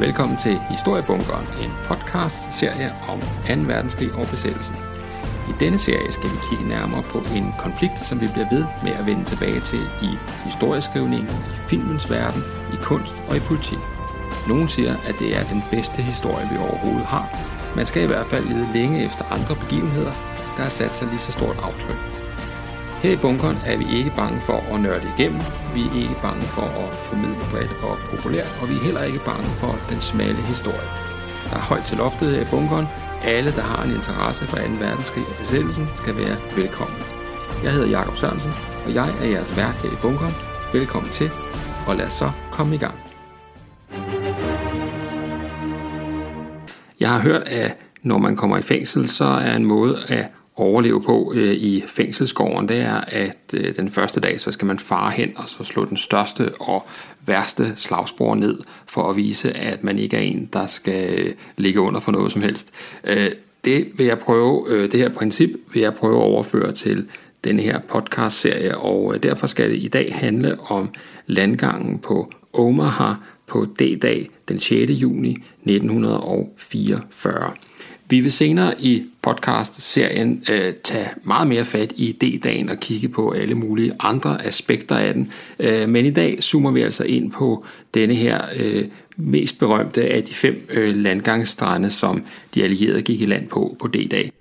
Velkommen til Historiebunkeren, en podcast-serie om 2. verdenskrig og besættelsen. I denne serie skal vi kigge nærmere på en konflikt, som vi bliver ved med at vende tilbage til i historieskrivningen, i filmens verden, i kunst og i politik. Nogle siger, at det er den bedste historie, vi overhovedet har. Man skal i hvert fald lede længe efter andre begivenheder, der har sat sig lige så stort aftryk. Her i bunkeren er vi ikke bange for at nørde igennem, vi er ikke bange for at formidle bredt og populært, og vi er heller ikke bange for den smalle historie. Der er højt til loftet her i bunkeren. Alle, der har en interesse for 2. verdenskrig og besættelsen, skal være velkommen. Jeg hedder Jakob Sørensen, og jeg er jeres vært her i bunkeren. Velkommen til, og lad os så komme i gang. Jeg har hørt, at når man kommer i fængsel, så er en måde at overleve på i fængselsgården, det er, at den første dag, så skal man fare hen og så slå den største og værste slagsbror ned, for at vise, at man ikke er en, der skal ligge under for noget som helst. Det her princip vil jeg prøve at overføre til den her podcastserie, og derfor skal det i dag handle om landgangen på Omaha på D-dag den 6. juni 1944. Vi vil senere i podcast-serien tage meget mere fat i D-dagen og kigge på alle mulige andre aspekter af den. Men i dag zoomer vi altså ind på denne her mest berømte af de 5 landgangsstrande, som de allierede gik i land på D-dag.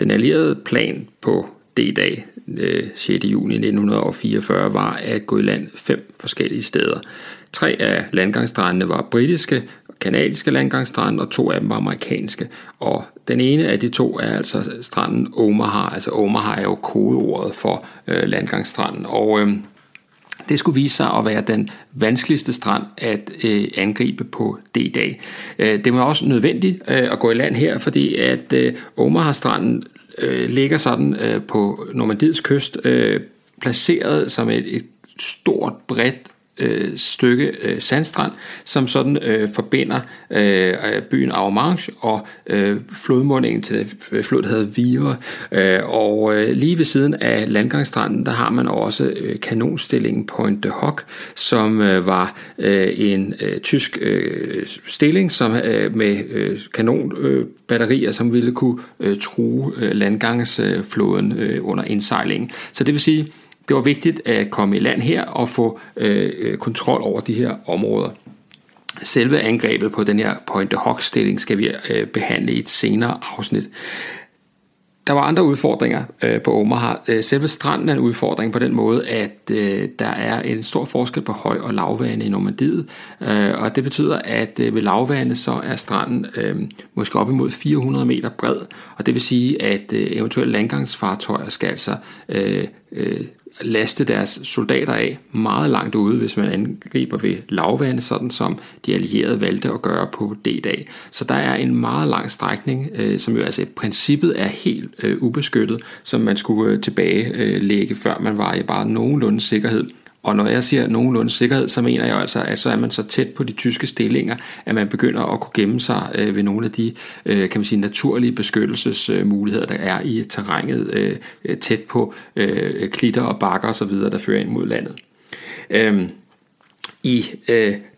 Den allierede plan på D-dag 6. juni 1944 var at gå i land 5 forskellige steder. 3 af landgangsstrandene var britiske, kanadiske landgangsstrande, og 2 af dem var amerikanske. Og den ene af de 2 er altså stranden Omaha. Altså Omaha er jo kodeordet for landgangsstranden. Og det skulle vise sig at være den vanskeligste strand at angribe på D-dag. Det var også nødvendigt at gå i land her, fordi at Omaha-stranden ligger sådan på Normandiets kyst, placeret som et stort, bredt stykke sandstrand, som sådan forbinder byen Avranches og flodmundingen til den flod, der hedder Vire. Og lige ved siden af landgangsstranden, der har man også kanonstillingen Pointe du Hoc, som var en tysk stilling som med kanonbatterier, som ville kunne true landgangsflåden under indsejlingen. Så det vil sige, det var vigtigt at komme i land her og få kontrol over de her områder. Selve angrebet på den her Pointe du Hoc-stilling skal vi behandle i et senere afsnit. Der var andre udfordringer på Omaha. Selve stranden er en udfordring på den måde, at der er en stor forskel på høj- og lavvande i Normandiet. Og det betyder, at ved lavvande så er stranden måske op imod 400 meter bred. Og det vil sige, at eventuelle landgangsfartøjer skal altså laste deres soldater af meget langt ude, hvis man angriber ved lavvande, sådan som de allierede valgte at gøre på D-dag. Så der er en meget lang strækning, som jo altså i princippet er helt ubeskyttet, som man skulle tilbagelægge, før man var i bare nogenlunde sikkerhed. Og når jeg siger nogenlunde sikkerhed, så mener jeg altså, at så er man så tæt på de tyske stillinger, at man begynder at kunne gemme sig ved nogle af de kan man sige, naturlige beskyttelsesmuligheder, der er i terrænet tæt på klitter og bakker osv., der fører ind mod landet. I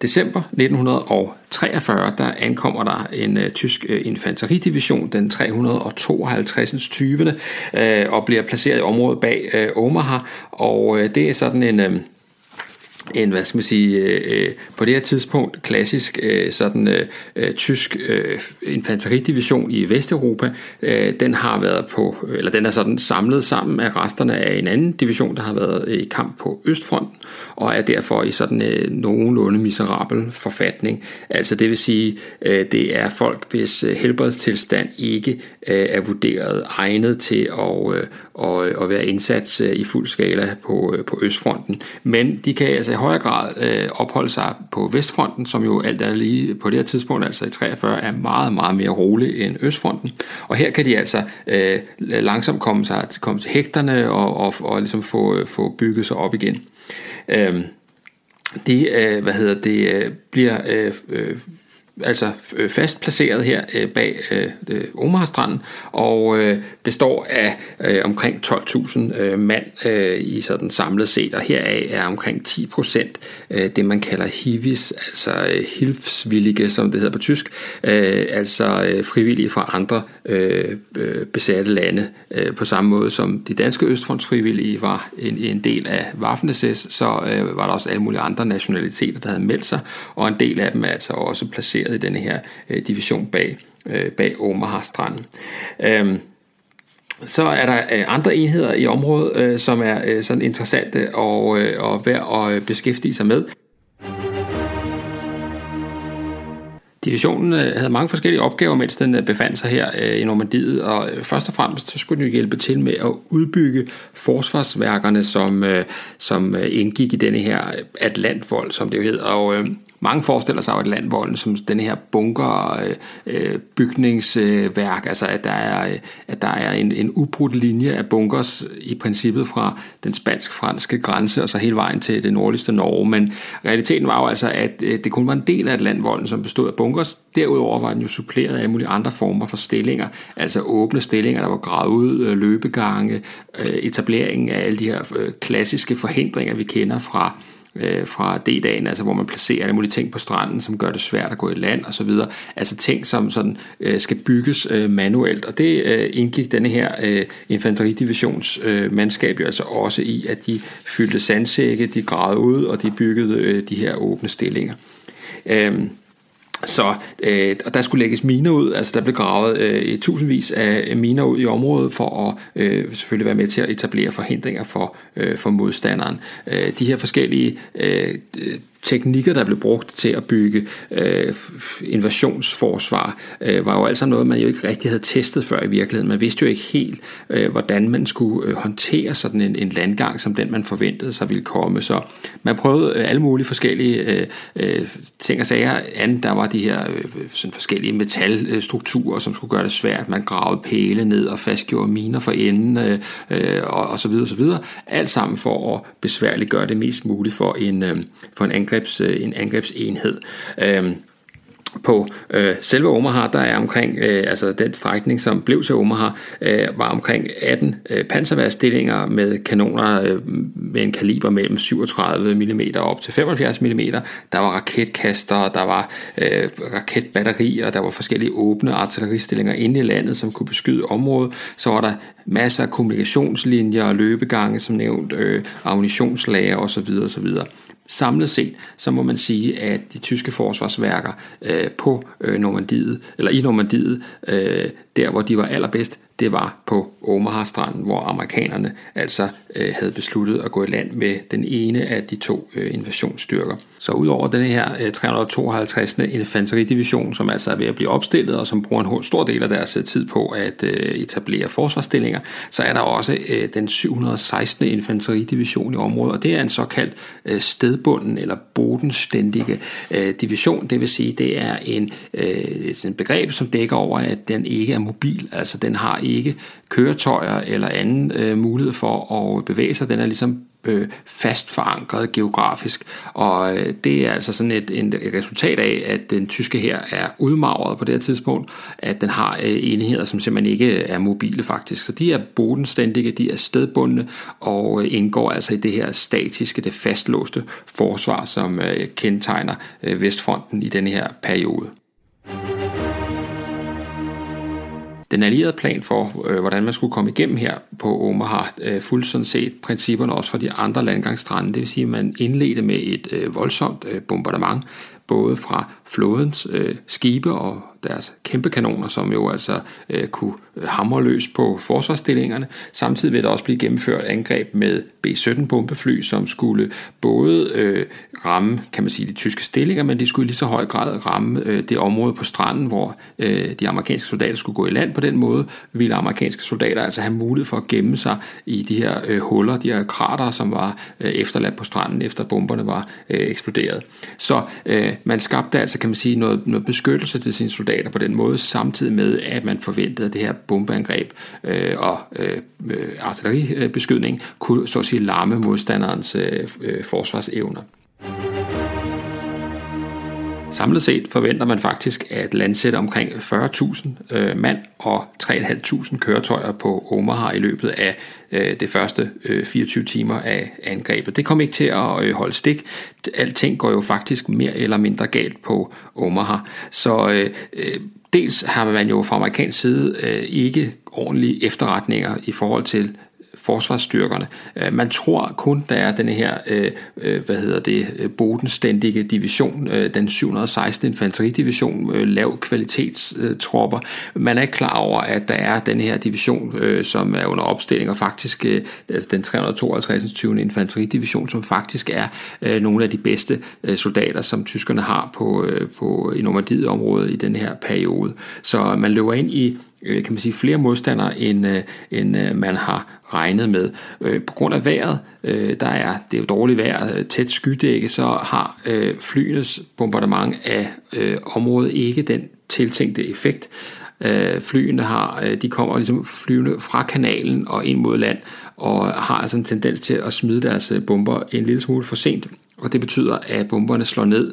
december 1943, der ankommer der en tysk infanteridivision, den 352. 20. Og bliver placeret i området bag Omaha, og det er sådan en hvad skal man sige, på det her tidspunkt klassisk sådan tysk infanteridivision i Vesteuropa. Den har været på, eller den er sådan samlet sammen af resterne af en anden division, der har været i kamp på Østfronten, og er derfor i sådan nogenlunde miserabel forfatning. Altså det vil sige, det er folk, hvis helbredstilstand ikke er vurderet egnet til at være indsats i fuld skala på Østfronten. Men de kan altså i højere grad opholde sig på Vestfronten, som jo alt andet lige på det her tidspunkt, altså i 43, er meget, meget mere rolig end Østfronten. Og her kan de altså langsomt komme til hægterne og ligesom få bygget sig op igen. De bliver altså fast placeret her bag Omaha-stranden, og består af omkring 12.000 mand i sådan samlet set, og heraf er omkring 10% det, man kalder hivis, altså hilfsvillige, som det hedder på tysk, altså frivillige fra andre besatte lande, på samme måde som de danske østfrontsfrivillige var en del af Waffen-SS, så var der også alle mulige andre nationaliteter, der havde meldt sig, og en del af dem er altså også placeret i denne her division bag Omaha-stranden. Så er der andre enheder i området, som er sådan interessante og værd at beskæftige sig med. Divisionen havde mange forskellige opgaver, mens den befandt sig her i Normandiet, og først og fremmest så skulle den hjælpe til med at udbygge forsvarsværkerne, som indgik i denne her Atlantvold, som det jo hed, og mange forestiller sig af Atlantvolden som den her bunkerbygningsværk, altså at der er en ubrudt linje af bunkers i princippet fra den spansk-franske grænse og så hele vejen til det nordligste Norge, men realiteten var jo altså, at det kun var en del af Atlantvolden, som bestod af bunkers. Derudover var den jo suppleret af alle mulige andre former for stillinger, altså åbne stillinger, der var gravet ud, løbegange, etableringen af alle de her klassiske forhindringer, vi kender fra D-dagen, altså hvor man placerer alle mulige ting på stranden, som gør det svært at gå i land og så videre. Altså ting, som sådan skal bygges manuelt, og det indgik denne her infanteridivisions mandskab jo altså også i, at de fyldte sandsække, de gravede ud, og de byggede de her åbne stillinger. Og der skulle lægges miner ud, altså der blev gravet tusindvis af miner ud i området for at selvfølgelig være med til at etablere forhindringer for modstanderen. De her forskellige teknikker, der blev brugt til at bygge invasionsforsvar, var jo altså noget, man jo ikke rigtig havde testet før i virkeligheden. Man vidste jo ikke helt, hvordan man skulle håndtere sådan en landgang, som den man forventede sig ville komme. Så man prøvede alle mulige forskellige ting og sager. Andet, der var de her sådan forskellige metalstrukturer, som skulle gøre det svært. Man gravede pæle ned og fastgjorde miner for enden og så videre, så videre. Alt sammen for at besværligt gøre det mest muligt for en angrebsenhed. På selve Omaha, der er omkring, altså den strækning, som blev til Omaha, var omkring 18 panserværstillinger med kanoner med en kaliber mellem 37 mm op til 75 mm. Der var raketkaster, der var raketbatterier, der var forskellige åbne artilleristillinger inde i landet, som kunne beskyde området. Så var der masser af kommunikationslinjer, løbegange, som nævnt, ammunitionslager osv. Samlet set, så må man sige, at de tyske forsvarsværker på Normandiet, eller i Normandiet, der hvor de var allerbedst, det var på Omaha-stranden, hvor amerikanerne altså havde besluttet at gå i land med den ene af de to invasionsstyrker. Så udover den her 352. infanteridivision, som altså er ved at blive opstillet, og som bruger en stor del af deres tid på at etablere forsvarsstillinger, så er der også den 716. infanteridivision i området, og det er en såkaldt stedbunden eller bodenstændige division, det vil sige, det er en begreb, som dækker over, at den ikke er mobil, altså den har ikke køretøjer eller anden mulighed for at bevæge sig. Den er ligesom fast forankret geografisk, og det er altså sådan et resultat af, at den tyske her er udmagret på det her tidspunkt, at den har enheder, som simpelthen ikke er mobile faktisk. Så de er bodenstændige, de er stedbundne og indgår altså i det her statiske, det fastlåste forsvar, som kendetegner Vestfronten i denne her periode. Den allierede plan for, hvordan man skulle komme igennem her på Omaha, fulgte sådan set principperne også for de andre landgangsstrande. Det vil sige, at man indledte med et voldsomt bombardement, både fra flådens skibe og deres kæmpe kanoner, som jo altså kunne hamre løs på forsvarsstillingerne. Samtidig vil der også blive gennemført angreb med B-17 bombefly, som skulle både ramme, kan man sige, de tyske stillinger, men de skulle i lige så høj grad ramme det område på stranden, hvor de amerikanske soldater skulle gå i land. På den måde ville amerikanske soldater altså have mulighed for at gemme sig i de her huller, de her krater, som var efterladt på stranden, efter bomberne var eksploderet. Så man skabte altså, kan man sige, noget beskyttelse til sine soldater, på den måde, samtidig med, at man forventede, at det her bombeangreb og artilleribeskydning kunne så at sige lamme modstanderens forsvarsevner. Samlet set forventer man faktisk at landsætte omkring 40.000 mand og 3.500 køretøjer på Omaha i løbet af det første 24 timer af angrebet. Det kom ikke til at holde stik. Alting går jo faktisk mere eller mindre galt på Omaha. Så dels har man jo fra amerikansk side ikke ordentlige efterretninger i forhold til forsvarsstyrkerne. Man tror kun, der er den her, bodenstændige division, den 716. infanteridivision, lav kvalitetstropper. Man er ikke klar over, at der er den her division, som er under opstilling, og faktisk den 352. 20. infanteridivision, som faktisk er nogle af de bedste soldater, som tyskerne har på i Normandiet-området i den her periode. Så man løber ind i flere modstandere, end man har regnet med. På grund af vejret, det er jo dårligt vejr, tæt skydække, så har flyenes bombardement af området ikke den tiltænkte effekt. Flyene kommer ligesom flyvende fra kanalen og ind mod land, og har altså en tendens til at smide deres bomber en lille smule for sent. Og det betyder, at bomberne slår ned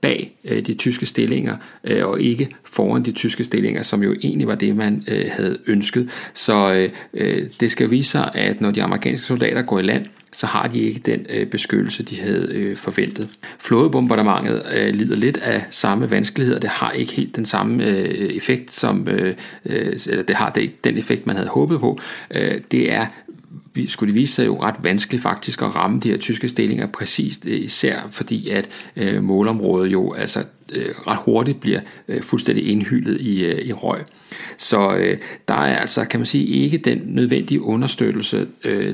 bag de tyske stillinger og ikke foran de tyske stillinger, som jo egentlig var det, man havde ønsket. Så det skal vise sig, at når de amerikanske soldater går i land, så har de ikke den beskyttelse, de havde forventet. Flådebombardementet lider lidt af samme vanskeligheder. Det har ikke helt den samme effekt, den effekt, man havde håbet på. Det er skulle det vise sig jo ret vanskeligt faktisk at ramme de her tyske stillinger præcist, især fordi at målområdet jo altså ret hurtigt bliver fuldstændig indhyldet i røg. Så der er altså, kan man sige, ikke den nødvendige understøttelse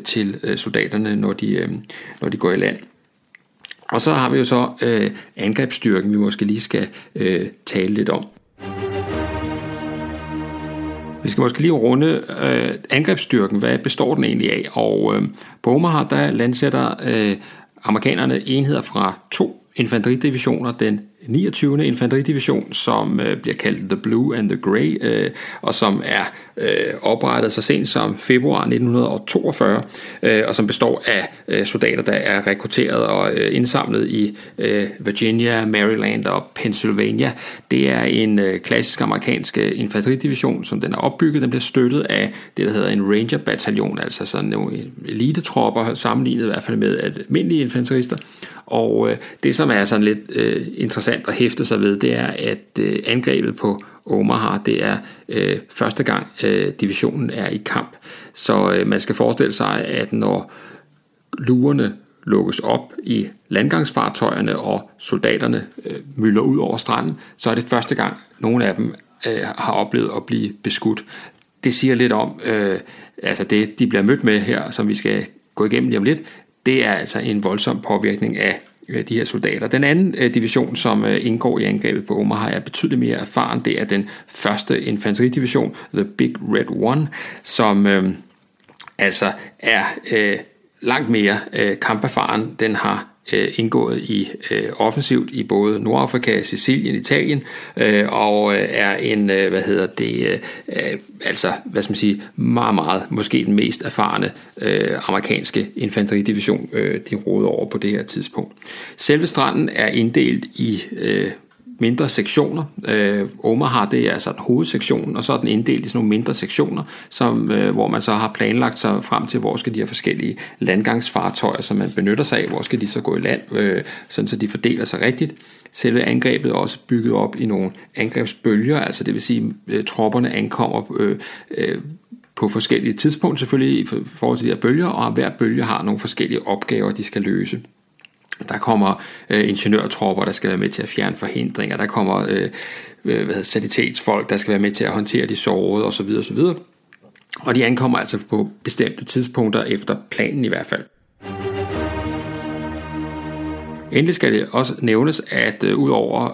til soldaterne, når de går i land. Og så har vi jo så angrebsstyrken, vi måske lige skal tale lidt om. Vi skal måske lige runde angrebsstyrken. Hvad består den egentlig af? Og på Omaha, der landsætter amerikanerne enheder fra 2 infanteridivisioner, den 29. infanteridivision, som bliver kaldt The Blue and the Gray, og som er oprettet så sent som februar 1942, og som består af soldater, der er rekrutteret og indsamlet i Virginia, Maryland og Pennsylvania. Det er en klassisk amerikansk infanteridivision, som den er opbygget. Den bliver støttet af det, der hedder en Ranger-bataljon, altså sådan nogle elitetropper, sammenlignet i hvert fald med almindelige infanterister. Og det, som er sådan lidt interessant at hæfte sig ved, det er, at angrebet på Omaha, det er første gang divisionen er i kamp. Så man skal forestille sig, at når lugerne lukkes op i landgangsfartøjerne, og soldaterne mylder ud over stranden, så er det første gang, nogle af dem har oplevet at blive beskudt. Det siger lidt om, det de bliver mødt med her, som vi skal gå igennem lige om lidt. Det er altså en voldsom påvirkning af de her soldater. Den anden division, som indgår i angrebet på Omaha, er betydeligt mere erfaren. Det er den første infanteridivision, The Big Red One, som er langt mere kamperfaren. Den har indgået i offensivt i både Nordafrika, Sicilien, Italien, og er en meget, meget måske den mest erfarne amerikanske infanteridivision, de råder over på det her tidspunkt. Selve stranden er inddelt i mindre sektioner. Omaha, det er altså den hovedsektionen, og så er den inddelt i sådan nogle mindre sektioner, som, hvor man så har planlagt sig frem til, hvor skal de her forskellige landgangsfartøjer, som man benytter sig af, hvor skal de så gå i land, sådan så de fordeler sig rigtigt. Selve angrebet er også bygget op i nogle angrebsbølger, altså det vil sige, tropperne ankommer på forskellige tidspunkter, selvfølgelig i forhold til de her bølger, og hver bølge har nogle forskellige opgaver, de skal løse. Der kommer ingeniørtropper, der skal være med til at fjerne forhindringer. Der kommer sanitetsfolk, der skal være med til at håndtere de sårede osv. osv. Og de ankommer altså på bestemte tidspunkter efter planen i hvert fald. Endelig skal det også nævnes, at udover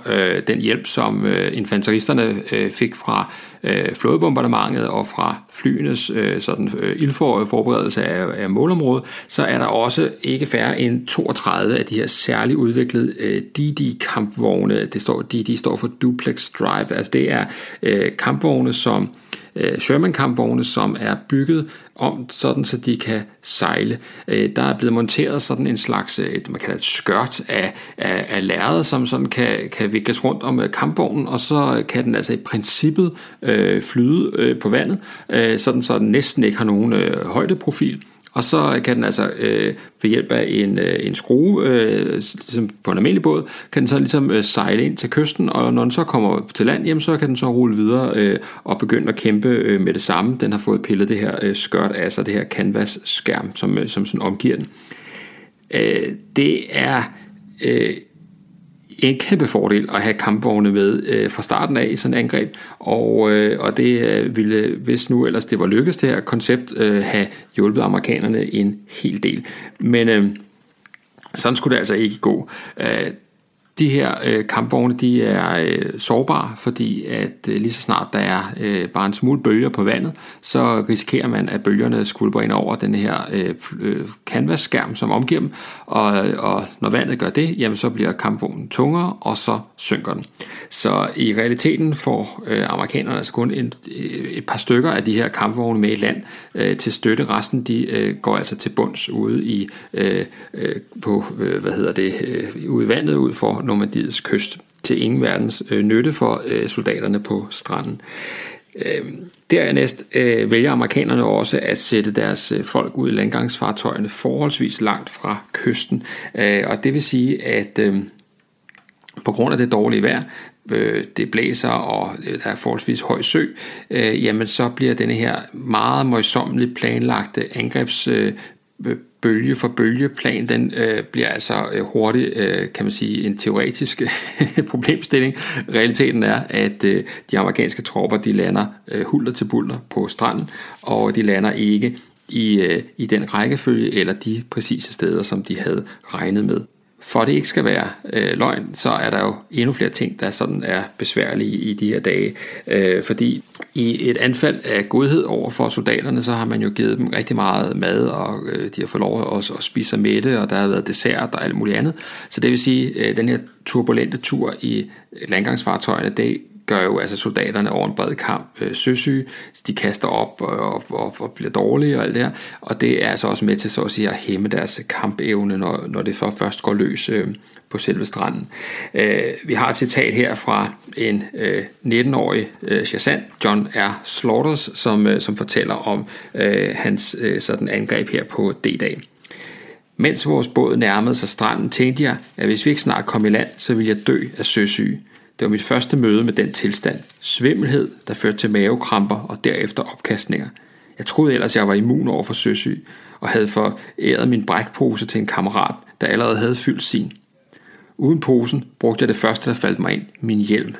den hjælp, som infanteristerne fik fra flådebombardementet og fra flyenes ildforberedelse af målområdet, så er der også ikke færre end 32 af de her særligt udviklede DD-kampvogne. Det står, DD står for Duplex Drive. Altså det er kampvogne, som Sherman-kampvogne, som er bygget om sådan, så de kan sejle. Der er blevet monteret sådan en slags, man kalder et skørt af lærred, som sådan kan vikles rundt om kampvognen, og så kan den altså i princippet flyde på vandet, sådan så den næsten ikke har nogen højdeprofil. Og så kan den altså ved hjælp af en skrue, ligesom på en almindelig båd, kan den så ligesom sejle ind til kysten, og når den så kommer til land, jamen, så kan den så rulle videre og begynde at kæmpe med det samme. Den har fået pillet det her skørt af sig, det her canvas-skærm, som sådan omgiver den. Det er en kæmpe fordel at have kampvogne med fra starten af i sådan et angreb, og det ville, hvis nu ellers det var lykkedes det her koncept, have hjulpet amerikanerne en hel del. Men sådan skulle det altså ikke gå. De her kampvogne, de er sårbare, fordi at lige så snart der er bare en smule bølger på vandet, så risikerer man, at bølgerne skvulper ind over den her canvas-skærm, som omgiver dem, og når vandet gør det, jamen, så bliver kampvognen tungere, og så synker den. Så i realiteten får amerikanerne altså kun et par stykker af de her kampvogne med i land til støtte. Resten de går altså til bunds ude i ude i vandet, ud for Normandiets kyst, til ingen verdens nytte for soldaterne på stranden. Dernæst vælger amerikanerne også at sætte deres folk ud i landgangsfartøjerne forholdsvis langt fra kysten, og det vil sige, at på grund af det dårlige vejr, det blæser, og der er forholdsvis høj sø, jamen så bliver denne her meget møjsommeligt planlagte angrebs bølge for bølgeplan, den bliver altså hurtigt, kan man sige, en teoretisk problemstilling. Realiteten er, at de amerikanske tropper, de lander hulter til bulter på stranden, og de lander ikke i den rækkefølge eller de præcise steder, som de havde regnet med. For at det ikke skal være løgn, så er der jo endnu flere ting, der sådan er besværlige i de her dage. Fordi i et anfald af godhed over for soldaterne, så har man jo givet dem rigtig meget mad, og de har fået lov også at spise sig mætte, og der har været dessert og alt muligt andet. Så det vil sige, den her turbulente tur i landgangsfartøjerne, det gør jo altså soldaterne over en bred kamp søsyge, de kaster op og bliver dårlige og alt det her, og det er altså også med til så at sige at hæmme deres kampevne, når det først går løs på selve stranden. Vi har et citat her fra en 19-årig sergeant, John R. Slaughter, som fortæller om hans sådan angreb her på D-dag. Mens vores båd nærmede sig stranden, tænkte jeg, at hvis vi ikke snart kom i land, så ville jeg dø af søsyge. Det var mit første møde med den tilstand. Svimmelhed, der førte til mavekramper og derefter opkastninger. Jeg troede ellers, jeg var immun over for søsyg, og havde foræret min brækpose til en kammerat, der allerede havde fyldt sin. Uden posen brugte jeg det første, der faldt mig ind, min hjelm.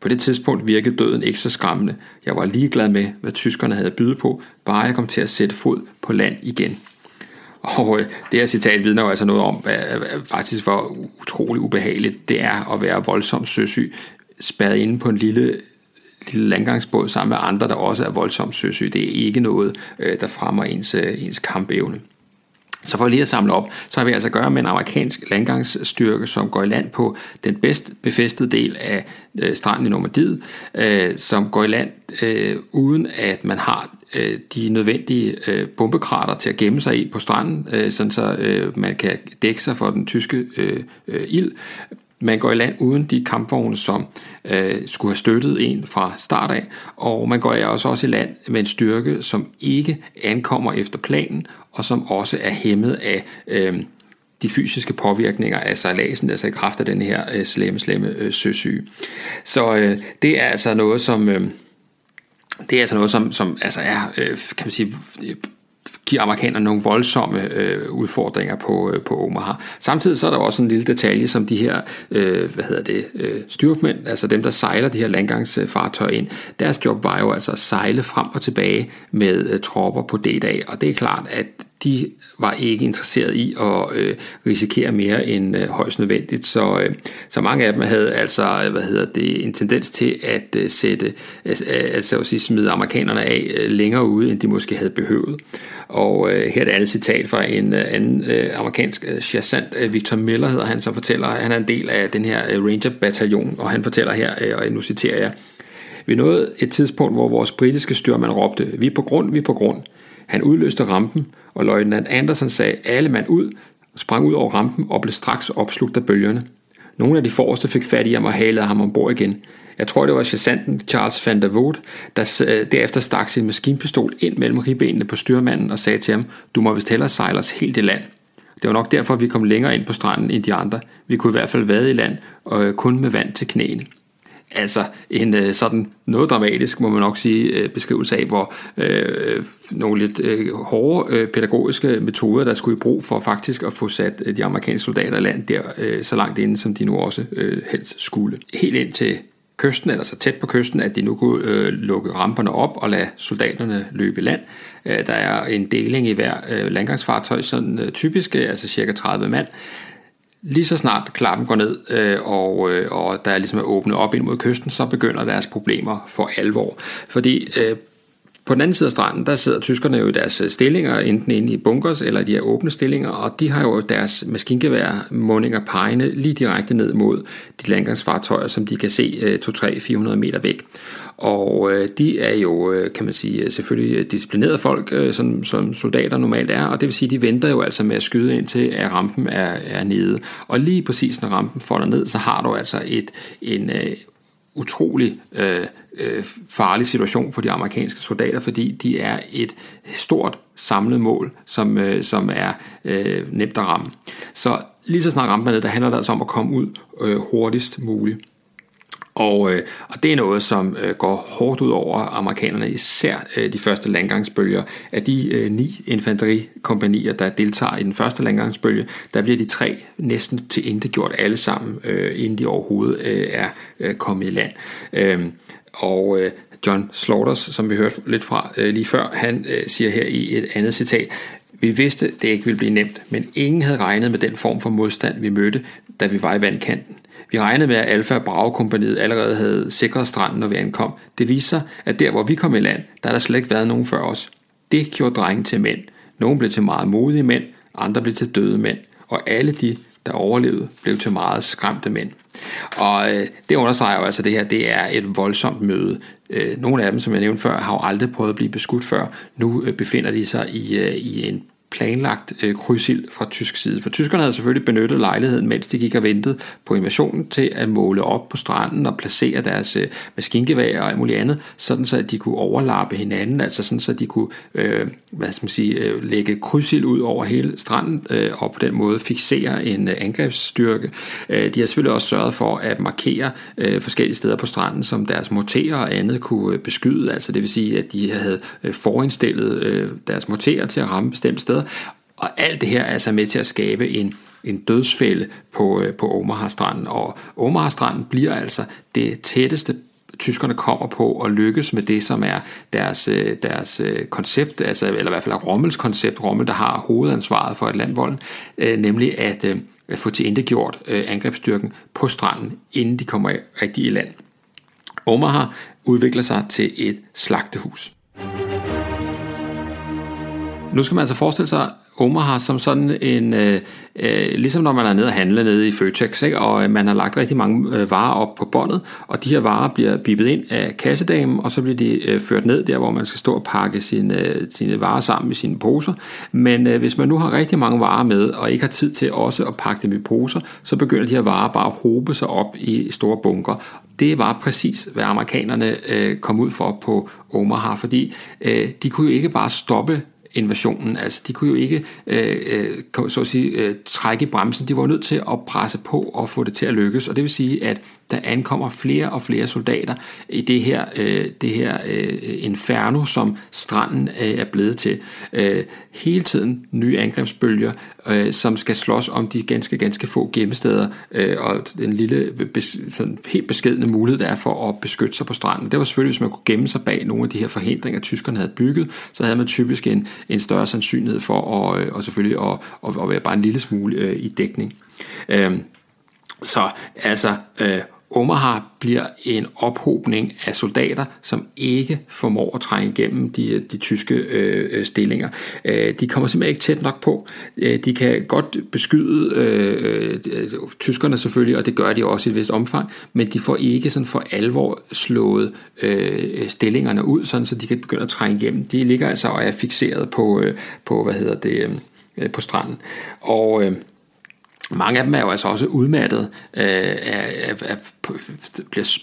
På det tidspunkt virkede døden ikke så skræmmende. Jeg var ligeglad med, hvad tyskerne havde byde på, bare jeg kom til at sætte fod på land igen. Og det her citat vidner jo altså noget om, faktisk hvor utrolig ubehageligt det er at være voldsomt søsyg, spærret inde på en lille landgangsbåd sammen med andre, der også er voldsomt søsyg. Det er ikke noget, der fremmer ens kampevne. Så for lige at samle op, så har vi altså at gøre med en amerikansk landgangsstyrke, som går i land på den bedst befæstede del af stranden i Normandiet, som går i land uden at man har de nødvendige bombekrater til at gemme sig i på stranden, sådan så man kan dække sig for den tyske ild. Man går i land uden de kampvogne, som skulle have støttet en fra start af, og man går også i land med en styrke, som ikke ankommer efter planen, og som også er hæmmet af de fysiske påvirkninger af sejladsen, altså i kraft af den her slemme søsyge. Så det er altså noget, som altså er, kan man sige, giver amerikanerne nogle voldsomme udfordringer på Omaha. Samtidig så er der også en lille detalje, som de her styrmænd, altså dem, der sejler de her landgangsfartøjer ind, deres job var jo altså at sejle frem og tilbage med tropper på D-dag, og det er klart, at de var ikke interesseret i at risikere mere end højst nødvendigt, så mange af dem havde altså en tendens til at sætte, altså at sige, smide amerikanerne af længere ude, end de måske havde behøvet. Og her er et andet citat fra en anden amerikansk sergeant, Victor Miller hedder han, som fortæller, at han er en del af den her Ranger-bataljon, og han fortæller her, og nu citerer jeg: Vi nåede et tidspunkt, hvor vores britiske styrmand råbte, vi er på grund, vi er på grund. Han udløste rampen, og løjtnant Anderson sagde, alle mand ud, sprang ud over rampen og blev straks opslugt af bølgerne. Nogle af de forreste fik fat i ham og halede ham ombord igen. Jeg tror, det var sergeanten Charles van der Voort, der derefter stak sin maskinpistol ind mellem ribbenene på styrmanden og sagde til ham, du må vist hellere sejle os helt i land. Det var nok derfor, vi kom længere ind på stranden end de andre. Vi kunne i hvert fald vade i land, og kun med vand til knæene. Altså en sådan noget dramatisk, må man nok sige, beskrivelse af, hvor nogle lidt hårde pædagogiske metoder, der skulle i brug for faktisk at få sat de amerikanske soldater i land der så langt inden, som de nu også helst skulle. Helt ind til kysten, eller så tæt på kysten, at de nu kunne lukke ramperne op og lade soldaterne løbe i land. Der er en deling i hver landgangsfartøj, sådan typisk, altså cirka 30 mand. Lige så snart klappen går ned, og der er ligesom åbnet op ind mod kysten, så begynder deres problemer for alvor. Fordi på den anden side af stranden, der sidder tyskerne jo i deres stillinger, enten inde i bunkers eller de her åbne stillinger, og de har jo deres maskingeværmundinger pegende lige direkte ned mod de landgangsfartøjer, som de kan se 200-400 meter væk. Og de er jo, kan man sige, selvfølgelig disciplinerede folk, som soldater normalt er, og det vil sige, de venter jo altså med at skyde indtil, at rampen er nede. Og lige præcis når rampen folder ned, så har du altså en utrolig farlig situation for de amerikanske soldater, fordi de er et stort samlet mål, som er nemt at ramme. Så lige så snart rampen er nede, der handler det altså om at komme ud hurtigst muligt. Og det er noget, som går hårdt ud over amerikanerne, især de første landgangsbølger. Af de 9 infanterikompanier, der deltager i den første landgangsbølge, der bliver de 3 næsten tilintetgjort alle sammen, inden de overhovedet er kommet i land. Og John Slaughter, som vi hørte lidt fra lige før, han siger her i et andet citat, vi vidste, det ikke ville blive nemt, men ingen havde regnet med den form for modstand, vi mødte, da vi var i vandkanten. Vi regnede med, at Alfa og Brage-kompaniet allerede havde sikret stranden, når vi ankom. Det viste sig, at der, hvor vi kom i land, der har der slet ikke været nogen før os. Det gjorde drenge til mænd. Nogle blev til meget modige mænd, andre blev til døde mænd. Og alle de, der overlevede, blev til meget skræmte mænd. Og det understreger jo altså det her, det er et voldsomt møde. Nogle af dem, som jeg nævnte før, har jo aldrig prøvet at blive beskudt før. Nu befinder de sig i en planlagt krydsild fra tysk side. For tyskerne havde selvfølgelig benyttet lejligheden, mens de gik og ventede på invasionen, til at måle op på stranden og placere deres maskingeværer og alt muligt andet, sådan så at de kunne overlappe hinanden, altså sådan så at de kunne lægge krydsild ud over hele stranden og på den måde fiksere en angrebsstyrke. De har selvfølgelig også sørget for at markere forskellige steder på stranden, som deres morterer og andet kunne beskyde, altså det vil sige, at de havde forindstillet deres morterer til at ramme bestemt sted. Og alt det her er altså med til at skabe en dødsfælde på Omaha-stranden. Og Omaha-stranden bliver altså det tætteste, tyskerne kommer på og lykkes med det, som er deres koncept, altså, eller i hvert fald Rommels koncept, Rommel, der har hovedansvaret for Atlantvolden, nemlig at få tilintetgjort angrebsstyrken på stranden, inden de kommer rigtig i land. Omaha udvikler sig til et slagtehus. Nu skal man altså forestille sig Omaha som sådan en, ligesom når man er nede og handler nede i Føtex, ikke? Og man har lagt rigtig mange varer op på båndet, og de her varer bliver bippet ind af kassedamen, og så bliver de ført ned der, hvor man skal stå og pakke sine varer sammen i sine poser. Men hvis man nu har rigtig mange varer med, og ikke har tid til også at pakke dem i poser, så begynder de her varer bare at hobe sig op i store bunker. Det var præcis, hvad amerikanerne kom ud for på Omaha, fordi de kunne jo ikke bare stoppe invasionen. Altså, de kunne jo ikke så at sige, trække i bremsen. De var nødt til at presse på og få det til at lykkes. Og det vil sige, at der ankommer flere og flere soldater i det her inferno, som stranden er blevet til. Hele tiden nye angrebsbølger, som skal slås om de ganske, ganske få gemmesteder, og den lille, sådan helt beskedne mulighed, der er for at beskytte sig på stranden. Det var selvfølgelig, hvis man kunne gemme sig bag nogle af de her forhindringer, tyskerne havde bygget, så havde man typisk en større sandsynlighed for at selvfølgelig at være bare en lille smule i dækning. Så altså Omaha bliver en ophobning af soldater, som ikke formår at trænge igennem de tyske stillinger. De kommer simpelthen ikke tæt nok på. De kan godt beskyde tyskerne selvfølgelig, og det gør de også i et vist omfang, men de får ikke sådan for alvor slået stillingerne ud, sådan, så de kan begynde at trænge igennem. De ligger altså og er fikseret på på stranden. Og mange af dem er jo altså også udmattet,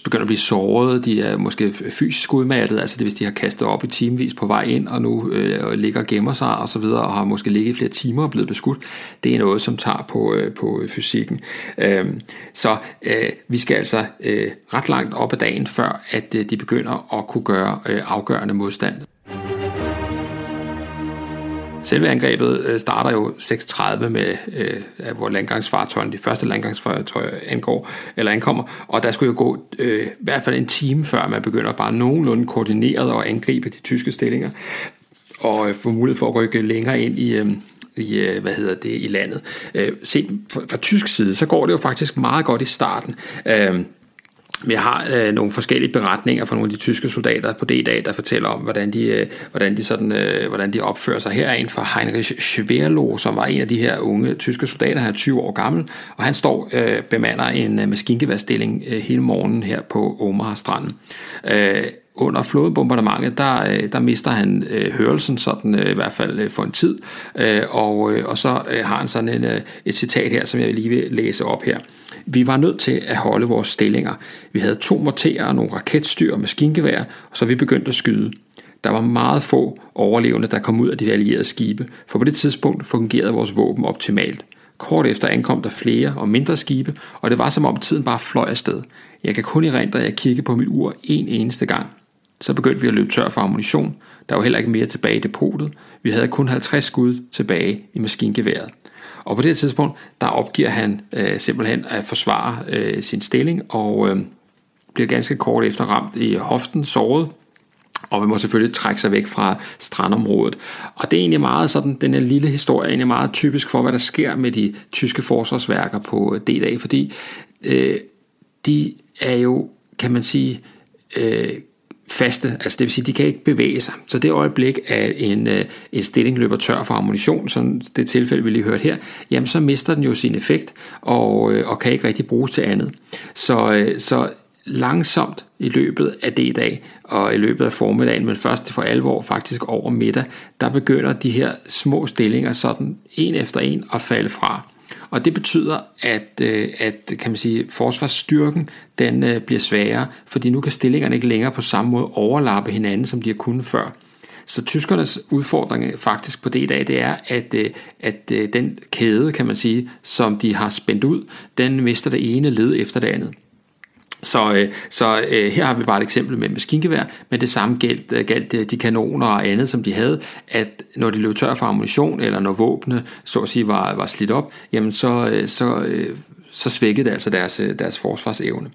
begynder at blive såret, de er måske fysisk udmattet, altså det hvis de har kastet op i timevis på vej ind, og nu ligger og gemmer sig og så videre, og har måske ligget i flere timer og blevet beskudt. Det er noget, som tager på fysikken. Så vi skal altså ret langt op ad dagen, før at de begynder at kunne gøre afgørende modstand. Selve angrebet starter jo 6:30 med, hvor landgangsfartøjerne, de første landgangsfartøjer ankommer, og der skulle jo gå i hvert fald en time, før man begynder bare nogenlunde koordineret og angribe de tyske stillinger, og få mulighed for at rykke længere ind i landet. Set fra tysk side, så går det jo faktisk meget godt i starten. Vi har nogle forskellige beretninger fra nogle af de tyske soldater på D-dag, der fortæller om, hvordan de opfører sig. Her er en fra Heinrich Schwerlo, som var en af de her unge tyske soldater. Han er 20 år gammel, og han står bemander en maskingeværstilling hele morgenen her på Omaha-stranden. Under flådebombardementet, der mister han hørelsen, sådan i hvert fald for en tid, og så har han sådan et citat her, som jeg lige vil læse op her. Vi var nødt til at holde vores stillinger. Vi havde 2 morterer, nogle raketstyr og maskingevær, så vi begyndte at skyde. Der var meget få overlevende, der kom ud af de allierede skibe, for på det tidspunkt fungerede vores våben optimalt. Kort efter ankom der flere og mindre skibe, og det var som om tiden bare fløj afsted. Jeg kan kun erindre, at jeg kiggede på mit ur en eneste gang. Så begyndte vi at løbe tør for ammunition. Der var heller ikke mere tilbage i depotet. Vi havde kun 50 skud tilbage i maskingeværet. Og på det tidspunkt, der opgiver han simpelthen at forsvare sin stilling, og bliver ganske kort efter ramt i hoften, såret, og man må selvfølgelig trække sig væk fra strandområdet. Og det er egentlig meget sådan, den her lille historie er egentlig meget typisk for, hvad der sker med de tyske forsvarsværker på D-dag, fordi de er jo, kan man sige, faste, altså det vil sige, de kan ikke bevæge sig. Så det øjeblik, at en stilling løber tør for ammunition, som det tilfælde, vi lige hørte her, jamen så mister den jo sin effekt, og kan ikke rigtig bruges til andet. Så langsomt i løbet af D-dag, og i løbet af formiddagen, men først for alvor faktisk over middag, der begynder de her små stillinger sådan en efter en at falde fra. Og det betyder, at kan man sige, forsvarsstyrken den bliver sværere, fordi nu kan stillingerne ikke længere på samme måde overlappe hinanden, som de har kunnet før. Så tyskernes udfordring faktisk på D-dag, det er, at den kæde, kan man sige, som de har spændt ud, den mister det ene led efter det andet. Så her har vi bare et eksempel med maskingevær, men det samme galt de kanoner og andet, som de havde, at når de løb tør for ammunition, eller når våbne, så at sige, var slidt op, jamen så svækkede det altså deres forsvarsevne.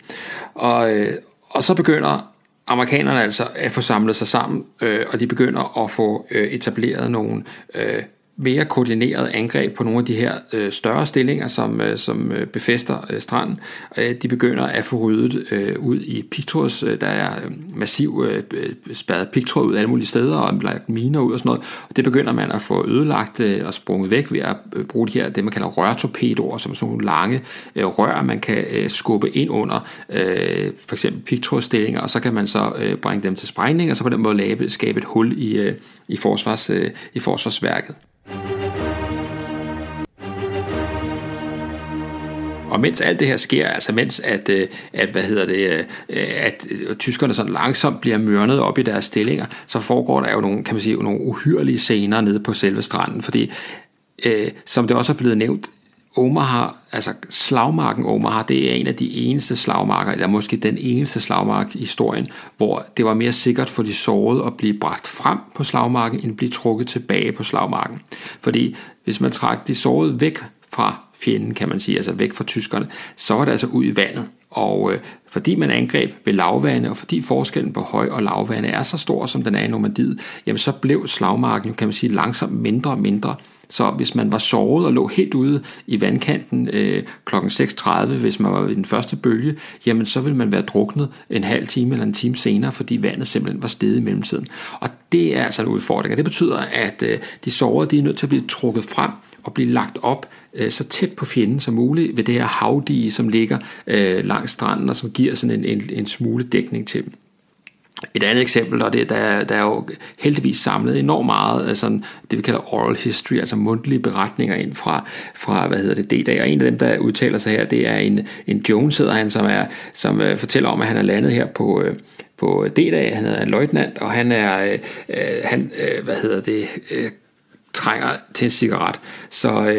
Og så begynder amerikanerne altså at få samlet sig sammen, og de begynder at få etableret nogle mere koordineret angreb på nogle af de her større stillinger, som befæster stranden. De begynder at få ryddet ud i pigtråds. Der er massiv spadet pigtråd ud af alle mulige steder, og lagt miner ud og sådan noget. Det begynder man at få ødelagt og sprunget væk ved at bruge de her, det man kalder rørtorpedoer, som sådan nogle lange rør, man kan skubbe ind under for eksempel pigtrådstillinger, og så kan man så bringe dem til sprængning, og så på den måde skabe et hul i forsvarsværket. Og mens alt det her sker, altså mens at tyskerne sådan langsomt bliver mørnet op i deres stillinger, så foregår der jo nogle, kan man sige, nogle uhyrlige scener nede på selve stranden, fordi som det også er blevet nævnt, Omaha, altså slagmarken Omaha, det er en af de eneste slagmarker, eller måske den eneste slagmark i historien, hvor det var mere sikkert for de sårede at blive bragt frem på slagmarken, end at blive trukket tilbage på slagmarken. Fordi hvis man trak de sårede væk fra fjenden, kan man sige, altså væk fra tyskerne, så var det altså ud i vandet. Og fordi man angreb ved lavvande, og fordi forskellen på høj- og lavvande er så stor, som den er i Normandiet, jamen så blev slagmarken, kan man sige, langsomt mindre og mindre. Så hvis man var såret og lå helt ude i vandkanten kl. 6:30, hvis man var i den første bølge, jamen så ville man være druknet en halv time eller en time senere, fordi vandet simpelthen var steget i mellemtiden. Og det er altså en udfordring, og det betyder, at de sårede, de er nødt til at blive trukket frem og blive lagt op så tæt på fjenden som muligt ved det her havdige, som ligger langs stranden, og som giver sådan en smule dækning til dem. Et andet eksempel, og det der er jo heldigvis samlet enormt meget af sådan det vi kalder oral history, altså mundtlige beretninger ind fra D-dag. Og en af dem der udtaler sig her, det er en Jones hedder han, som fortæller om at han er landet her på D-dag. Han er en løjtnant, og han trænger til en cigaret. Så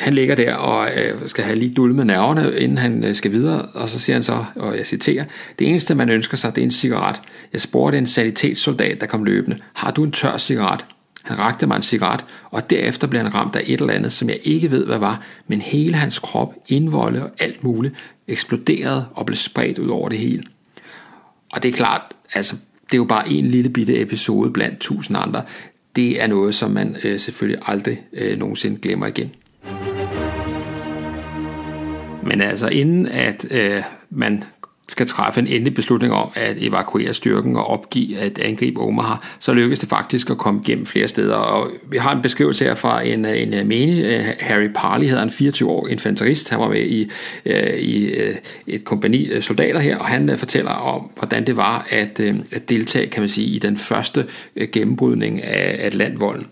han ligger der og skal have lige dulmet nerverne, inden han skal videre, og så siger han så, og jeg citerer, "Det eneste, man ønsker sig, det er en cigaret. Jeg spurgte en sanitetssoldat, der kom løbende, har du en tør cigaret? Han rakte mig en cigaret, og derefter blev han ramt af et eller andet, som jeg ikke ved, hvad var, men hele hans krop, indvolde og alt muligt, eksploderede og blev spredt ud over det hele." Og det er klart, altså, det er jo bare en lille bitte episode blandt 1000 andre. Det er noget, som man selvfølgelig aldrig nogensinde glemmer igen. Men altså inden at man skal træffe en endelig beslutning om at evakuere styrken og opgive at angribe Omaha, så lykkes det faktisk at komme gennem flere steder. Og vi har en beskrivelse her fra en armeni, Harry Parley hedder, en 24-årig infanterist. Han var med i et kompagni soldater her, og han fortæller om, hvordan det var at deltage, kan man sige, i den første gennembrydning af Atlantvolden.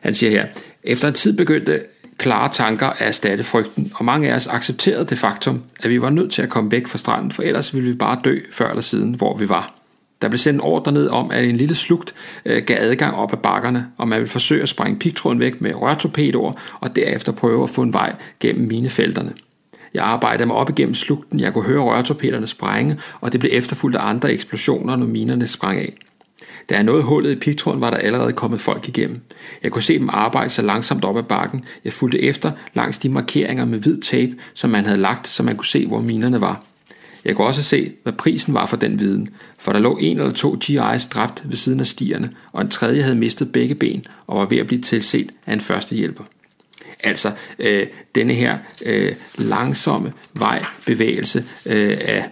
Han siger her, efter en tid begyndte klare tanker at erstatte frygten, og mange af os accepterede det faktum, at vi var nødt til at komme væk fra stranden, for ellers ville vi bare dø før eller siden, hvor vi var. Der blev sendt en ordre ned om, at en lille slugt gav adgang op ad bakkerne, og man ville forsøge at sprænge pigtråden væk med rørtorpedoer, og derefter prøve at få en vej gennem minefelterne. Jeg arbejdede mig op igennem slugten, jeg kunne høre rørtorpederne sprænge, og det blev efterfulgt af andre eksplosioner, når minerne sprang af. Da jeg nåede hullet i pigtråden, var der allerede kommet folk igennem. Jeg kunne se dem arbejde så langsomt op ad bakken. Jeg fulgte efter langs de markeringer med hvid tape, som man havde lagt, så man kunne se, hvor minerne var. Jeg kunne også se, hvad prisen var for den viden, for der lå 1 eller 2 GI's dræbt ved siden af stierne, og en tredje havde mistet begge ben og var ved at blive tilset af en førstehjælper. Altså denne her langsomme vejbevægelse af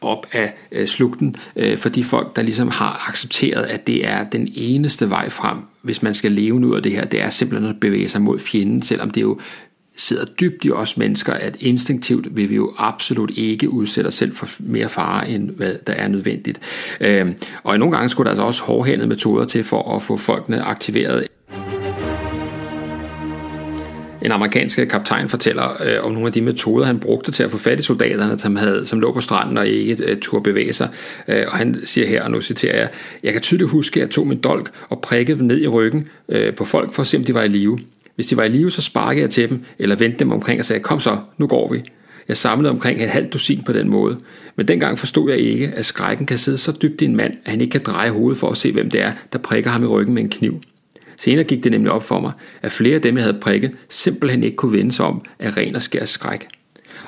op af slugten for de folk, der ligesom har accepteret, at det er den eneste vej frem, hvis man skal leve ud af det her. Det er simpelthen at bevæge sig mod fjenden, selvom det jo sidder dybt i os mennesker, at instinktivt vil vi jo absolut ikke udsætte os selv for mere fare, end hvad der er nødvendigt. Og nogle gange skulle der altså også hårdhændede metoder til for at få folkene aktiveret. En amerikansk kaptajn fortæller om nogle af de metoder, han brugte til at få fat i soldaterne, som lå på stranden og ikke turde bevæge sig. Og han siger her, og nu citerer jeg, "Jeg kan tydeligt huske, at jeg tog min dolk og prikkede dem ned i ryggen på folk for at se, om de var i live. Hvis de var i live, så sparkede jeg til dem eller vendte dem omkring og sagde, kom så, nu går vi. Jeg samlede omkring et halvt dusin på den måde. Men dengang forstod jeg ikke, at skrækken kan sidde så dybt i en mand, at han ikke kan dreje hovedet for at se, hvem det er, der prikker ham i ryggen med en kniv. Senere gik det nemlig op for mig, at flere af dem, jeg havde prikket, simpelthen ikke kunne vende sig om af ren og skær skræk."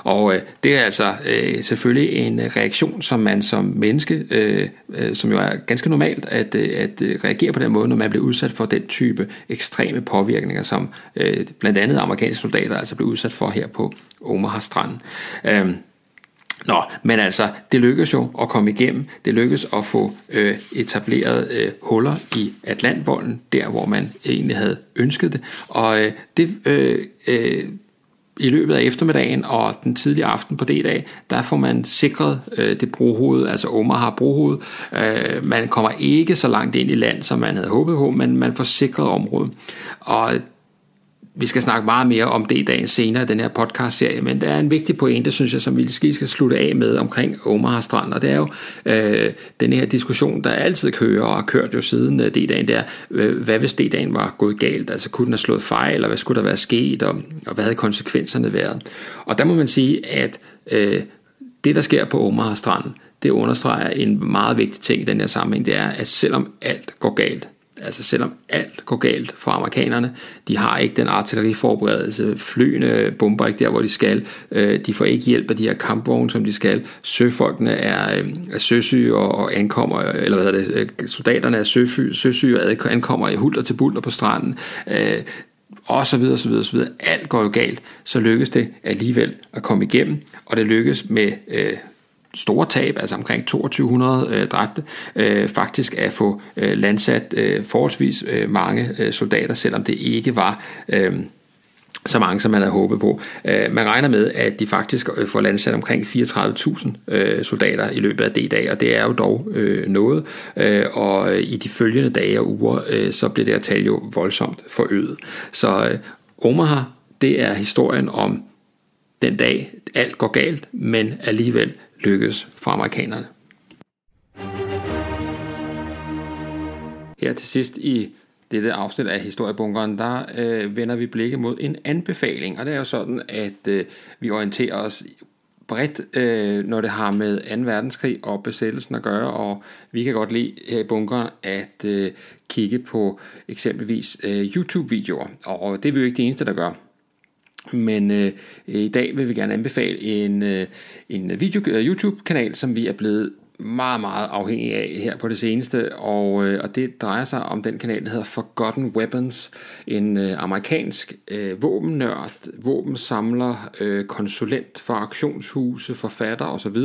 Og det er altså selvfølgelig en reaktion, som man som menneske, som jo er ganske normalt, at reagere på den måde, når man bliver udsat for den type ekstreme påvirkninger, som blandt andet amerikanske soldater altså blev udsat for her på Omaha-stranden. Men altså, det lykkedes jo at komme igennem, det lykkedes at få etableret huller i Atlantvolden, der hvor man egentlig havde ønsket det, og i løbet af eftermiddagen og den tidlige aften på D-dag, der får man sikret det brohoved, altså Omaha brohoved. Man kommer ikke så langt ind i land, som man havde håbet på, men man får sikret området, og vi skal snakke meget mere om det i dagen senere i den her podcast-serie, men der er en vigtig pointe, synes jeg, som vi skal slutte af med omkring Omaha Strand, og det er jo den her diskussion, der altid kører og har kørt jo siden D-dagen, der, hvad hvis D-dagen var gået galt, altså kunne den have slået fejl, eller hvad skulle der være sket, og hvad havde konsekvenserne været? Og der må man sige, at det, der sker på Omaha Strand, det understreger en meget vigtig ting i den her sammenhæng, det er, at selvom alt går galt, altså selvom alt går galt for amerikanerne, de har ikke den artilleriforberedelse, flyene bomber ikke der, hvor de skal, de får ikke hjælp af de her kampvogne, som de skal, søfolkene er søsyge og ankommer, eller hvad soldaterne er søsyge og ankommer i hulter til bulter på stranden, og så videre, så videre, så videre. Alt går jo galt, så lykkes det alligevel at komme igennem, og det lykkes med store tab, altså omkring 2200 dræbte, faktisk at få landsat forholdsvis mange soldater, selvom det ikke var så mange, som man havde håbet på. Man regner med, at de faktisk får landsat omkring 34.000 soldater i løbet af D-dag, og det er jo dog noget, og i de følgende dage og uger, så bliver det her tal jo voldsomt forøget. Så Omaha, det er historien om den dag, alt går galt, men alligevel lykkes for amerikanerne. Her til sidst i dette afsnit af Historiebunkeren, der vender vi blikket mod en anbefaling, og det er jo sådan, at vi orienterer os bredt, når det har med 2. verdenskrig og besættelsen at gøre, og vi kan godt lide her i bunkeren at kigge på eksempelvis YouTube-videoer, og det er vi jo ikke det eneste, der gør. Men i dag vil vi gerne anbefale en YouTube-kanal, som vi er blevet meget, meget afhængige af her på det seneste, og det drejer sig om den kanal, der hedder Forgotten Weapons, en amerikansk våbennørd, våbensamler, konsulent for auktionshuse, forfatter osv.,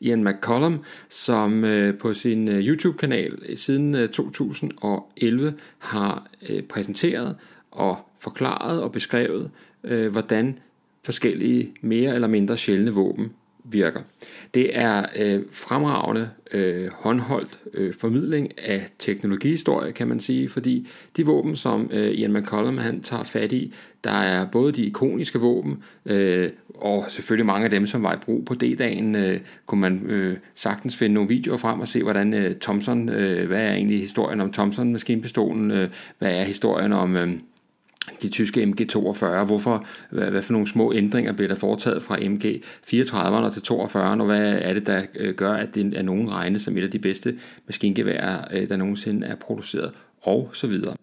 Ian McCollum, som på sin YouTube-kanal siden 2011 har præsenteret og forklaret og beskrevet, hvordan forskellige mere eller mindre sjældne våben virker. Det er fremragende håndholdt formidling af teknologihistorie, kan man sige, fordi de våben, som Ian McCollum han tager fat i, der er både de ikoniske våben, og selvfølgelig mange af dem, som var i brug på D-dagen, kunne man sagtens finde nogle videoer frem og se, hvordan Thompson, hvad er egentlig historien om Thompson-maskinpistolen, hvad er historien om de tyske MG42, hvad for nogle små ændringer bliver der foretaget fra MG34'erne til 42'erne, og hvad er det, der gør, at det er nogen regnet som et af de bedste maskingeværer, der nogensinde er produceret, og så videre.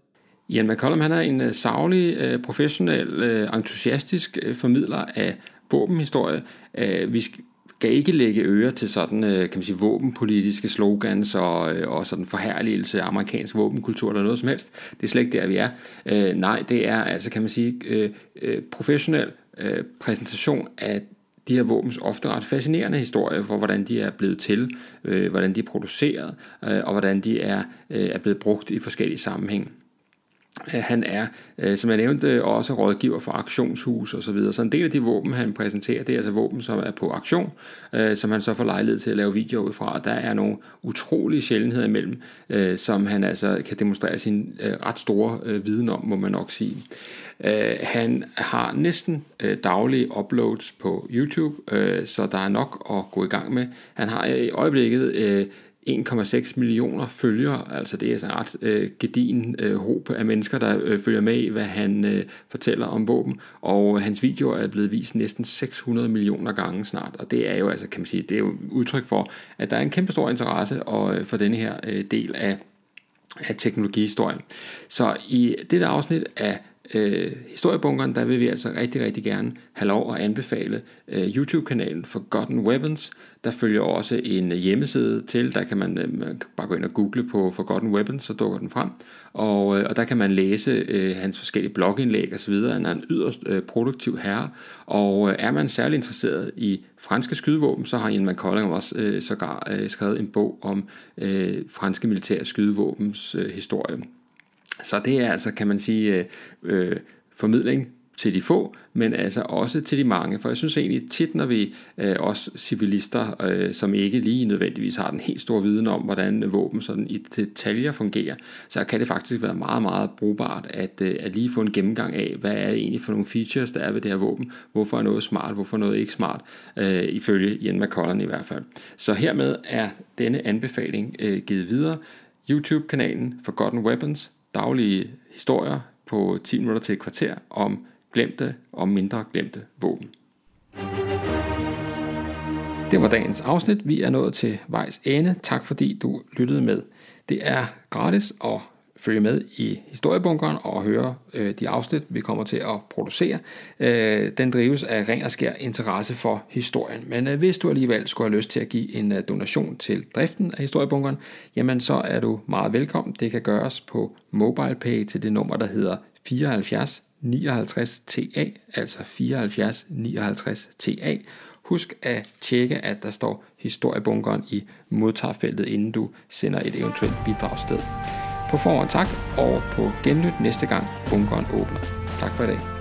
Ian McCollum, han er en saglig, professionel, entusiastisk formidler af våbenhistorie. Vi skal ikke lægge øre til sådan, kan man sige, våbenpolitiske slogans og sådan forherligelse af amerikansk våbenkultur eller noget som helst. Det er slet ikke der, vi er. Nej, det er altså, kan man sige, professionel præsentation af de her våbens ofte ret fascinerende historie for, hvordan de er blevet til, hvordan de er produceret, og hvordan de er blevet brugt i forskellige sammenhæng. Han er, som jeg nævnte, også rådgiver for auktionshus og så videre. Så en del af de våben, han præsenterer, det er altså våben, som er på auktion, som han så får lejlighed til at lave videoer ud fra. Og der er nogle utrolige sjældenheder imellem, som han altså kan demonstrere sin ret store viden om, må man nok sige. Han har næsten daglige uploads på YouTube, så der er nok at gå i gang med. Han har i øjeblikket 1,6 millioner følgere, altså det er så altså ret gedigen håb af mennesker, der følger med i, hvad han fortæller om våben, og hans videoer er blevet vist næsten 600 millioner gange snart, og det er jo altså, kan man sige, det er jo udtryk for, at der er en kæmpe stor interesse og, for denne her del af teknologihistorien. Så i dette afsnit af Historiebunkeren, der vil vi altså rigtig, rigtig gerne have lov at anbefale YouTube-kanalen Forgotten Weapons. Der følger også en hjemmeside til, der kan man bare gå ind og google på Forgotten Weapons, så dukker den frem, og der kan man læse hans forskellige blogindlæg osv. Han er en yderst produktiv herre, og er man særlig interesseret i franske skydevåben, så har Ian McCollum også sågar skrevet en bog om franske militære skydevåbens historie. Så det er altså, kan man sige, formidling til de få, men altså også til de mange. For jeg synes egentlig tit, når vi også civilister, som ikke lige nødvendigvis har den helt store viden om, hvordan våben sådan i detaljer fungerer, så kan det faktisk være meget, meget brugbart at lige få en gennemgang af, hvad er det egentlig for nogle features, der er ved det her våben, hvorfor er noget smart, hvorfor er noget ikke smart, ifølge Ian McCollum i hvert fald. Så hermed er denne anbefaling givet videre. YouTube-kanalen Forgotten Weapons, daglige historier på 10 minutter til et kvarter om glemte og mindre glemte våben. Det var dagens afsnit. Vi er nået til vejs ende. Tak fordi du lyttede med. Det er gratis at følge med i Historiebunkeren og høre de afsnit, vi kommer til at producere. Den drives af ren og skær interesse for historien. Men hvis du alligevel skulle have lyst til at give en donation til driften af Historiebunkeren, jamen så er du meget velkommen. Det kan gøres på MobilePay til det nummer, der hedder 74 59 TA, altså 74 59 TA. Husk at tjekke, at der står Historiebunkeren i modtagerfeltet, inden du sender et eventuelt bidragssted. På forhånd tak, og på genlyt næste gang bunkeren åbner. Tak for i dag.